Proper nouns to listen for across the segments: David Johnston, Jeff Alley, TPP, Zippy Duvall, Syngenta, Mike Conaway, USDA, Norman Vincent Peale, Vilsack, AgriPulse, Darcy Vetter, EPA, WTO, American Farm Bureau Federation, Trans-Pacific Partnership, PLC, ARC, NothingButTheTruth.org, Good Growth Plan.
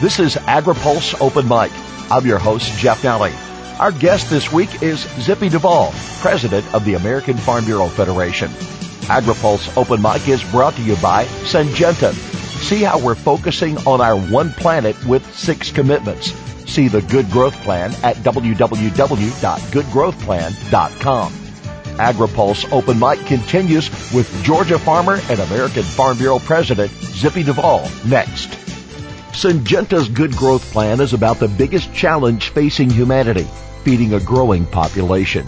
This is AgriPulse Open Mic. I'm your host, Jeff Alley. Our guest this week is Zippy Duvall, president of the American Farm Bureau Federation. AgriPulse Open Mic is brought to you by Syngenta. See how we're focusing on our one planet with 6 commitments. See the Good Growth Plan at www.goodgrowthplan.com. AgriPulse Open Mic continues with Georgia farmer and American Farm Bureau president Zippy Duvall next. Syngenta's Good Growth Plan is about the biggest challenge facing humanity, feeding a growing population.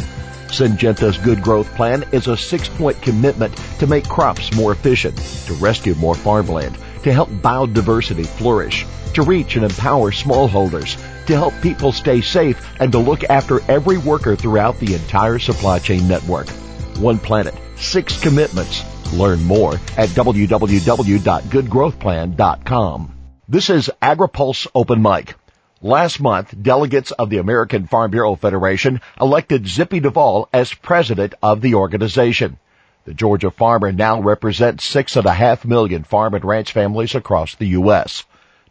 Syngenta's Good Growth Plan is a 6-point commitment to make crops more efficient, to rescue more farmland, to help biodiversity flourish, to reach and empower smallholders, to help people stay safe, and to look after every worker throughout the entire supply chain network. One planet, 6 commitments. Learn more at www.goodgrowthplan.com. This is AgriPulse Open Mic. Last month, delegates of the American Farm Bureau Federation elected Zippy Duvall as president of the organization. The Georgia farmer now represents 6.5 million farm and ranch families across the U.S.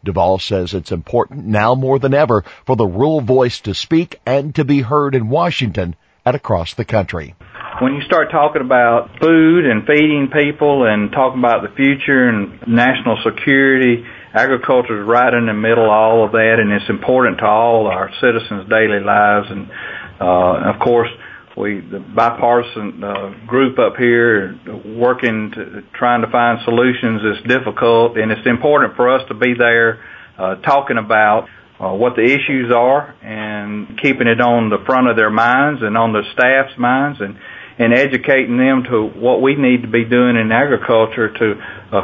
Duvall says it's important now more than ever for the rural voice to speak and to be heard in Washington and across the country. When you start talking about food and feeding people and talking about the future and national security, agriculture is right in the middle of all of that, and it's important to all our citizens' daily lives. And of course, the bipartisan group up here working, trying to find solutions is difficult, and it's important for us to be there talking about what the issues are and keeping it on the front of their minds and on the staff's minds, and educating them to what we need to be doing in agriculture to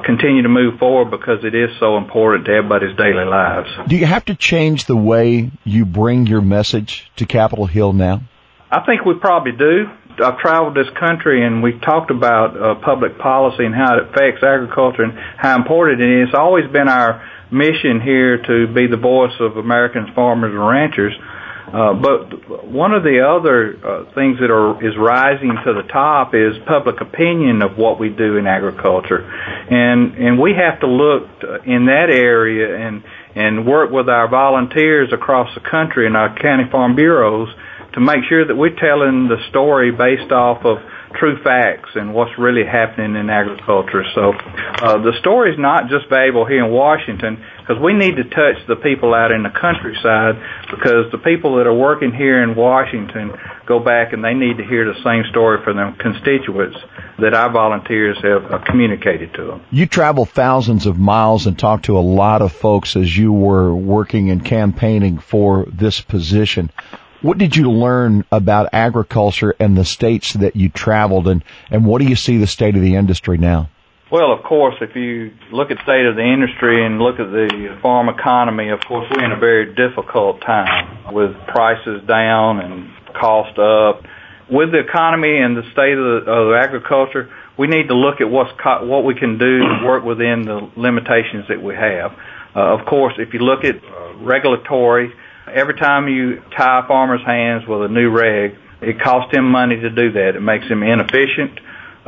continue to move forward, because it is so important to everybody's daily lives. Do you have to change the way you bring your message to Capitol Hill now? I think we probably do. I've traveled this country, and we've talked about public policy and how it affects agriculture and how important it is. It's always been our mission here to be the voice of Americans, farmers, and ranchers. But one of the other things that is rising to the top is public opinion of what we do in agriculture, and we have to look in that area and work with our volunteers across the country and our county farm bureaus to make sure that we're telling the story based off of true facts and what's really happening in agriculture. So the story is not just valuable here in Washington, because we need to touch the people out in the countryside, because the people that are working here in Washington go back and they need to hear the same story from their constituents that our volunteers have communicated to them. You travel thousands of miles and talk to a lot of folks as you were working and campaigning for this position. What did you learn about agriculture and the states that you traveled, and what do you see the state of the industry now? Well, of course, if you look at the state of the industry and look at the farm economy, of course, we're in a very difficult time with prices down and cost up. With the economy and the state of agriculture, we need to look at what we can do to work within the limitations that we have. Of course, if you look at regulatory, every time you tie a farmer's hands with a new reg, it costs him money to do that. It makes him inefficient.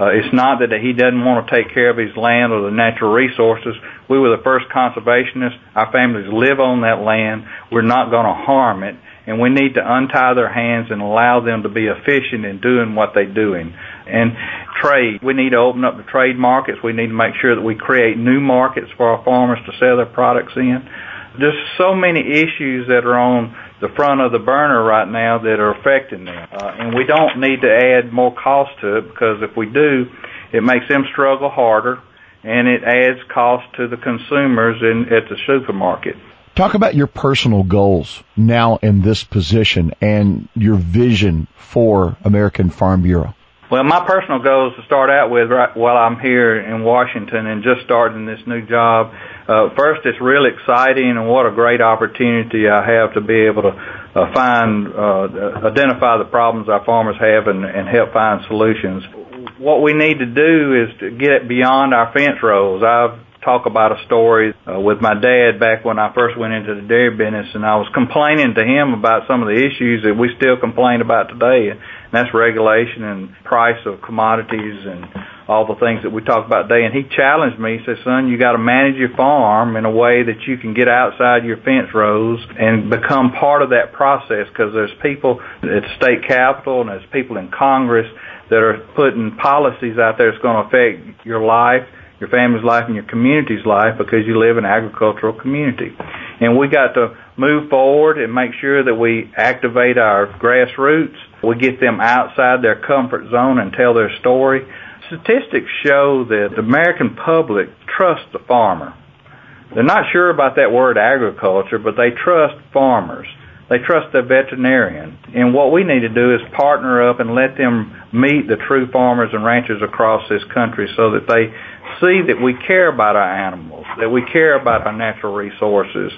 It's not that he doesn't want to take care of his land or the natural resources. We were the first conservationists. Our families live on that land. We're not going to harm it, and we need to untie their hands and allow them to be efficient in doing what they're doing. And trade, we need to open up the trade markets. We need to make sure that we create new markets for our farmers to sell their products in. There's so many issues that are on the front of the burner right now that are affecting them. And we don't need to add more cost to it, because if we do, it makes them struggle harder, and it adds cost to the consumers at the supermarket. Talk about your personal goals now in this position and your vision for American Farm Bureau. Well, my personal goal is to start out with, right while I'm here in Washington and just starting this new job, first, it's really exciting, and what a great opportunity I have to be able to identify the problems our farmers have and help find solutions. What we need to do is to get beyond our fence rows. I've talked about a story with my dad back when I first went into the dairy business, and I was complaining to him about some of the issues that we still complain about today. And that's regulation and price of commodities and all the things that we talk about today. And he challenged me. He said, son, you got to manage your farm in a way that you can get outside your fence rows and become part of that process, because there's people at state capitol and there's people in Congress that are putting policies out there that's going to affect your life, your family's life, and your community's life, because you live in an agricultural community. And we got to move forward and make sure that we activate our grassroots. We get them outside their comfort zone and tell their story. Statistics show that the American public trusts the farmer. They're not sure about that word agriculture, but they trust farmers. They trust their veterinarian. And what we need to do is partner up and let them meet the true farmers and ranchers across this country, so that they see that we care about our animals, that we care about our natural resources,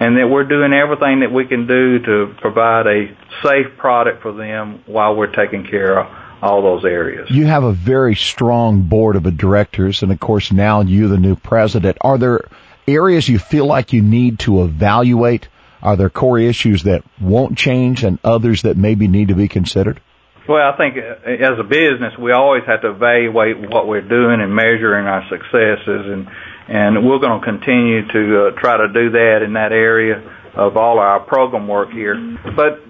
and that we're doing everything that we can do to provide a safe product for them while we're taking care of all those areas. You have a very strong board of directors, and of course now you, the new president. Are there areas you feel like you need to evaluate? Are there core issues that won't change and others that maybe need to be considered? Well, I think as a business, we always have to evaluate what we're doing and measuring our successes, and we're going to continue to try to do that in that area of all our program work here. But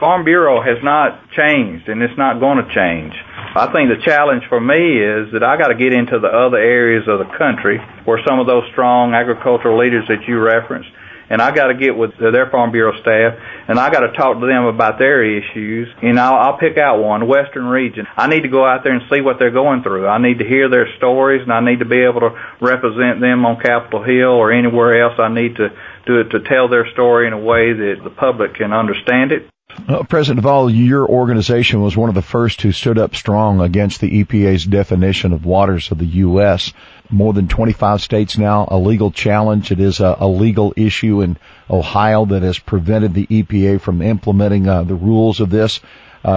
Farm Bureau has not changed, and it's not going to change. I think the challenge for me is that I got to get into the other areas of the country where some of those strong agricultural leaders that you referenced, and I got to get with their Farm Bureau staff, and I got to talk to them about their issues. And I'll pick out one, Western region. I need to go out there and see what they're going through. I need to hear their stories, and I need to be able to represent them on Capitol Hill or anywhere else. I need to do it to tell their story in a way that the public can understand it. Well, President Duvall, your organization was one of the first who stood up strong against the EPA's definition of waters of the U.S. More than 25 states now, a legal challenge. It is a legal issue in Ohio that has prevented the EPA from implementing the rules of this.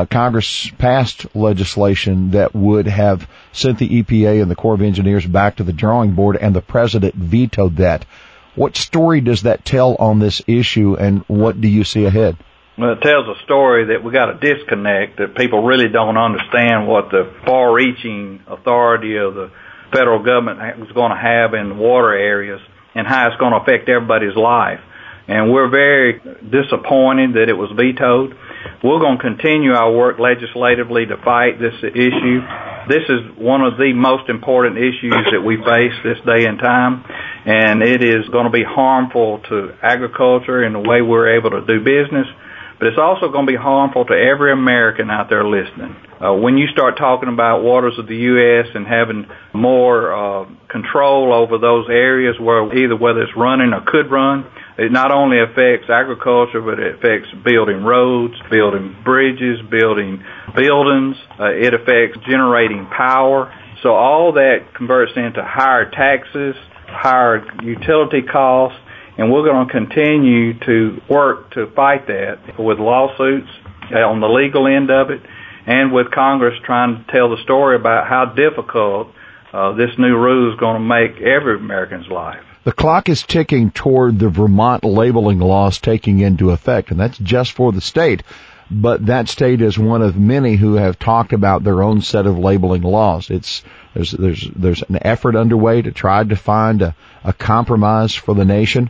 Congress passed legislation that would have sent the EPA and the Corps of Engineers back to the drawing board, and the president vetoed that. What story does that tell on this issue, and what do you see ahead? Well, it tells a story that we got a disconnect, that people really don't understand what the far-reaching authority of the federal government is going to have in water areas and how it's going to affect everybody's life. And we're very disappointed that it was vetoed. We're going to continue our work legislatively to fight this issue. This is one of the most important issues that we face this day and time, and it is going to be harmful to agriculture and the way we're able to do business. But it's also going to be harmful to every American out there listening. When you start talking about waters of the U.S. and having more control over those areas where either whether it's running or could run, it not only affects agriculture, but it affects building roads, building bridges, building buildings. It affects generating power. So all that converts into higher taxes, higher utility costs. And we're going to continue to work to fight that with lawsuits on the legal end of it, and with Congress trying to tell the story about how difficult this new rule is going to make every American's life. The clock is ticking toward the Vermont labeling laws taking into effect, and that's just for the state. But that state is one of many who have talked about their own set of labeling laws. There's an effort underway to try to find a compromise for the nation.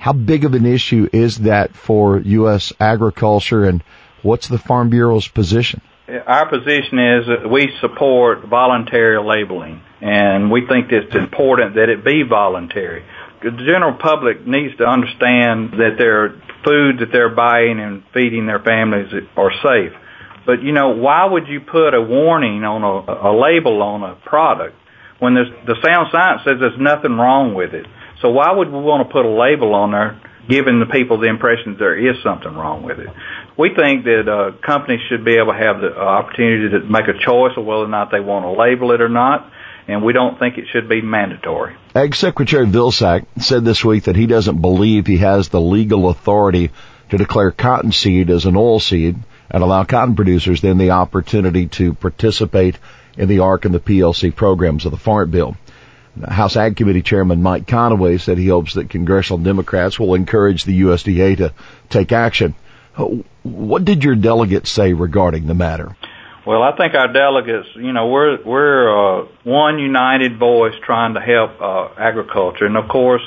How big of an issue is that for U.S. agriculture, and what's the Farm Bureau's position? Our position is that we support voluntary labeling, and we think it's important that it be voluntary. The general public needs to understand that their food that they're buying and feeding their families are safe. But, you know, why would you put a warning on a label on a product when the sound science says there's nothing wrong with it? So why would we want to put a label on there, giving the people the impression that there is something wrong with it? We think that companies should be able to have the opportunity to make a choice of whether or not they want to label it or not, and we don't think it should be mandatory. Ag Secretary Vilsack said this week that he doesn't believe he has the legal authority to declare cottonseed as an oilseed and allow cotton producers then the opportunity to participate in the ARC and the PLC programs of the Farm Bill. House Ag Committee Chairman Mike Conaway said he hopes that congressional Democrats will encourage the USDA to take action. What did your delegates say regarding the matter? Well, I think our delegates, we're one united voice trying to help agriculture. And, of course,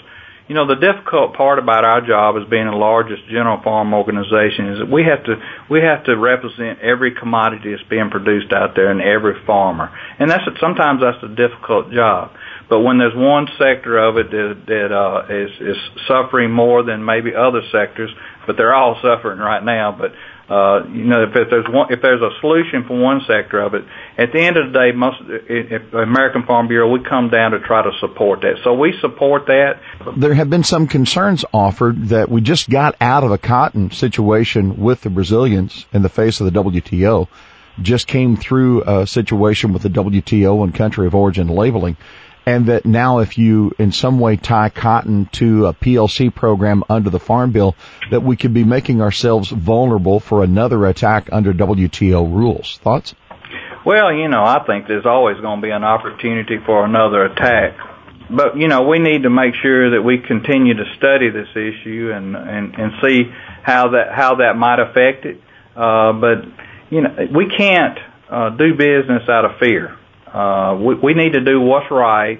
the difficult part about our job as being the largest general farm organization is that we have to represent every commodity that's being produced out there and every farmer. And sometimes that's a difficult job. But when there's one sector of it that is suffering more than maybe other sectors, but they're all suffering right now, but if there's a solution for one sector of it, at the end of the day, American Farm Bureau, we come down to try to support that. So we support that. There have been some concerns offered that we just got out of a cotton situation with the Brazilians in the face of the WTO, just came through a situation with the WTO and country of origin labeling, and that now if you in some way tie cotton to a PLC program under the Farm Bill, that we could be making ourselves vulnerable for another attack under WTO rules. Thoughts? Well, I think there's always going to be an opportunity for another attack. But, we need to make sure that we continue to study this issue and see how that might affect it. We can't do business out of fear. We need to do what's right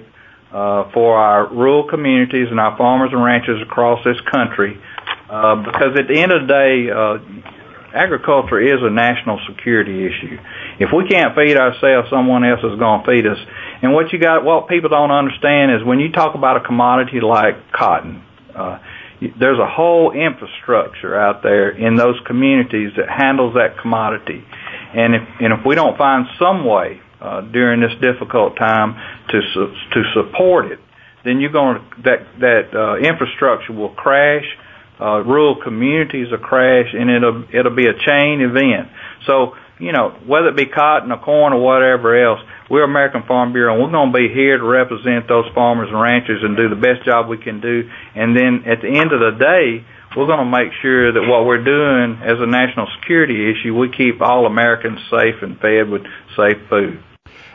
for our rural communities and our farmers and ranchers across this country, because at the end of the day, agriculture is a national security issue. If we can't feed ourselves, someone else is going to feed us. And what people don't understand is when you talk about a commodity like cotton, there's a whole infrastructure out there in those communities that handles that commodity. And if we don't find some way during this difficult time to support it, then that infrastructure will crash, rural communities will crash, and it'll be a chain event. So, whether it be cotton or corn or whatever else, we're American Farm Bureau, and we're going to be here to represent those farmers and ranchers and do the best job we can do. And then at the end of the day, we're going to make sure that what we're doing as a national security issue, we keep all Americans safe and fed with safe food.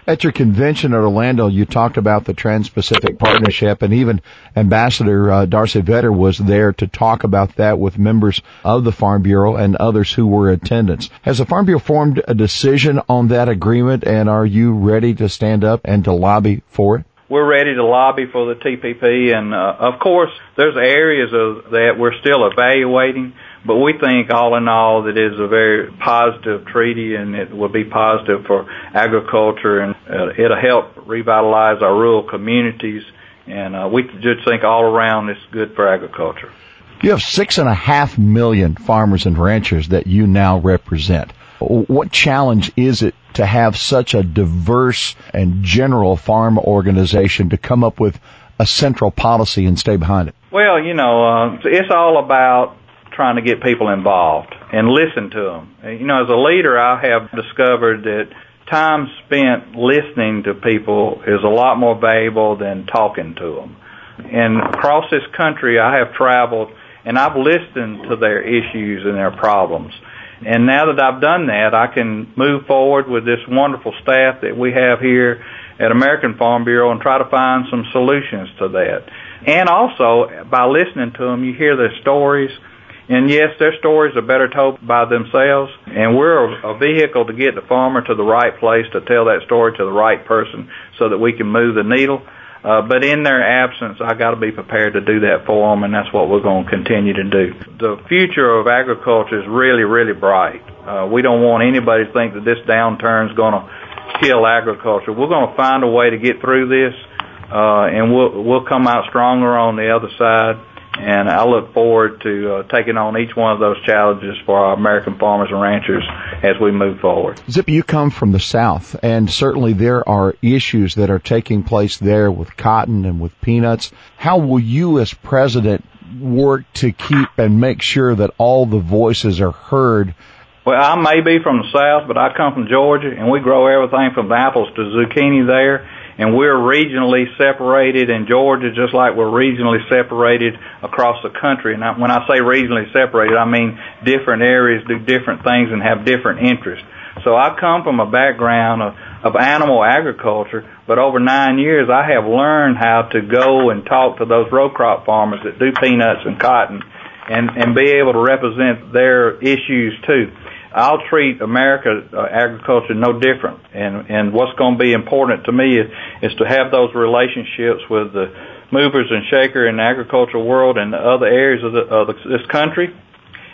At your convention in Orlando, you talked about the Trans-Pacific Partnership, and even Ambassador Darcy Vetter was there to talk about that with members of the Farm Bureau and others who were in attendance. Has the Farm Bureau formed a decision on that agreement, and are you ready to stand up and to lobby for it? We're ready to lobby for the TPP, and of course, there's areas of that we're still evaluating. But we think, all in all, that it is a very positive treaty, and it will be positive for agriculture, and it'll help revitalize our rural communities. And we just think all around it's good for agriculture. You have 6.5 million farmers and ranchers that you now represent. What challenge is it to have such a diverse and general farm organization to come up with a central policy and stay behind it? Well, it's all about trying to get people involved and listen to them. As a leader, I have discovered that time spent listening to people is a lot more valuable than talking to them. And across this country, I have traveled, and I've listened to their issues and their problems. And now that I've done that, I can move forward with this wonderful staff that we have here at American Farm Bureau and try to find some solutions to that. And also, by listening to them, you hear their stories. And yes, their stories are better told by themselves, and we're a vehicle to get the farmer to the right place to tell that story to the right person so that we can move the needle. But in their absence, I got to be prepared to do that for them, and that's what we're going to continue to do. The future of agriculture is really, really bright. We don't want anybody to think that this downturn is going to kill agriculture. We're going to find a way to get through this, and we'll come out stronger on the other side. And I look forward to taking on each one of those challenges for our American farmers and ranchers as we move forward. Zippy, you come from the South, and certainly there are issues that are taking place there with cotton and with peanuts. How will you as president work to keep and make sure that all the voices are heard? Well, I may be from the South, but I come from Georgia, and we grow everything from apples to zucchini there. And we're regionally separated in Georgia just like we're regionally separated across the country. And when I say regionally separated, I mean different areas do different things and have different interests. So I come from a background of animal agriculture, but over 9 years I have learned how to go and talk to those row crop farmers that do peanuts and cotton and be able to represent their issues too. I'll treat America agriculture no different. And what's going to be important to me is to have those relationships with the movers and shakers in the agricultural world and the other areas of this country.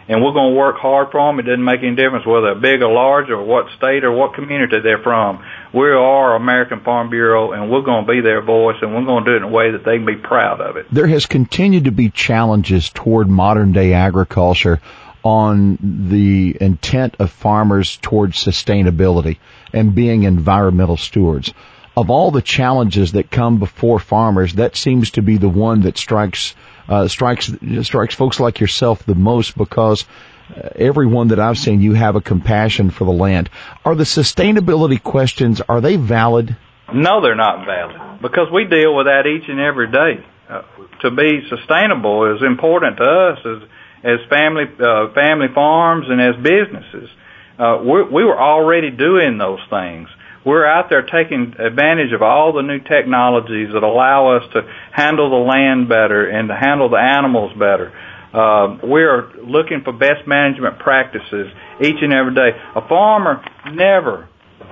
And we're going to work hard for them. It doesn't make any difference whether they're big or large or what state or what community they're from. We are American Farm Bureau, and we're going to be their voice, and we're going to do it in a way that they can be proud of it. There has continued to be challenges toward modern-day agriculture on the intent of farmers towards sustainability and being environmental stewards. Of all the challenges that come before farmers, that seems to be the one that strikes folks like yourself the most, because everyone that I've seen, you have a compassion for the land. Are the sustainability questions, are they valid? No, they're not valid, because we deal with that each and every day. To be sustainable is important to us as family farms and as businesses. We were already doing those things. We're out there taking advantage of all the new technologies that allow us to handle the land better and to handle the animals better. We are looking for best management practices each and every day. A farmer never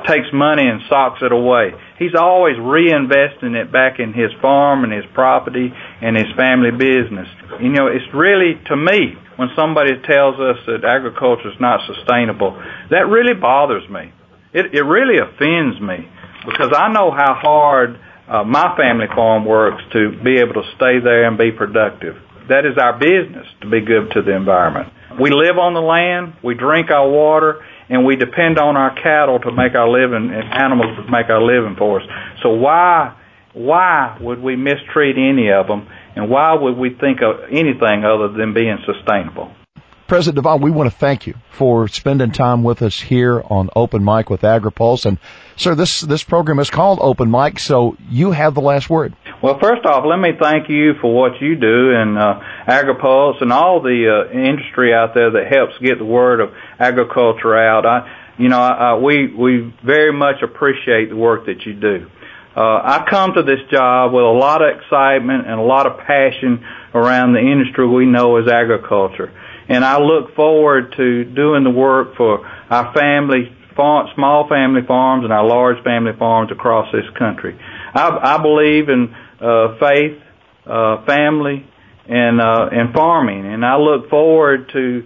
takes money and socks it away. He's always reinvesting it back in his farm and his property and his family business. You know, it's really, to me, when somebody tells us that agriculture is not sustainable, that really bothers me. It really offends me, because I know how hard my family farm works to be able to stay there and be productive. That is our business, to be good to the environment. We live on the land, we drink our water, and we depend on our cattle to make our living and animals to make our living for us. So why would we mistreat any of them, and why would we think of anything other than being sustainable? President Duvall, we want to thank you for spending time with us here on Open Mic with AgriPulse. And, sir, this program is called Open Mic, so you have the last word. Well, first off, let me thank you for what you do, and AgriPulse and all the industry out there that helps get the word of agriculture out. We very much appreciate the work that you do. I come to this job with a lot of excitement and a lot of passion around the industry we know as agriculture. And I look forward to doing the work for our small family farms and our large family farms across this country. I believe in faith, family, and farming. And I look forward to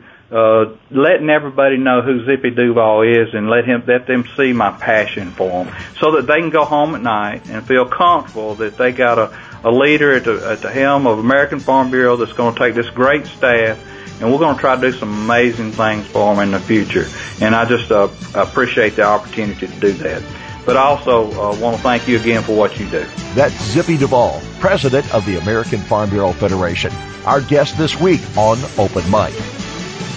letting everybody know who Zippy Duvall is, and let them see my passion for him, so that they can go home at night and feel comfortable that they got a leader at the helm of American Farm Bureau that's going to take this great staff, and we're going to try to do some amazing things for them in the future. And I just appreciate the opportunity to do that. But I also want to thank you again for what you do. That's Zippy Duvall, President of the American Farm Bureau Federation, our guest this week on Open Mic.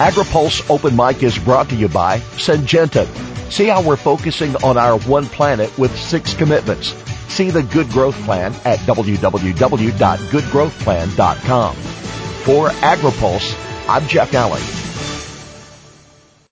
AgriPulse Open Mic is brought to you by Syngenta. See how we're focusing on our one planet with 6 commitments. See the Good Growth Plan at www.goodgrowthplan.com. For AgriPulse, I'm Jeff Alley.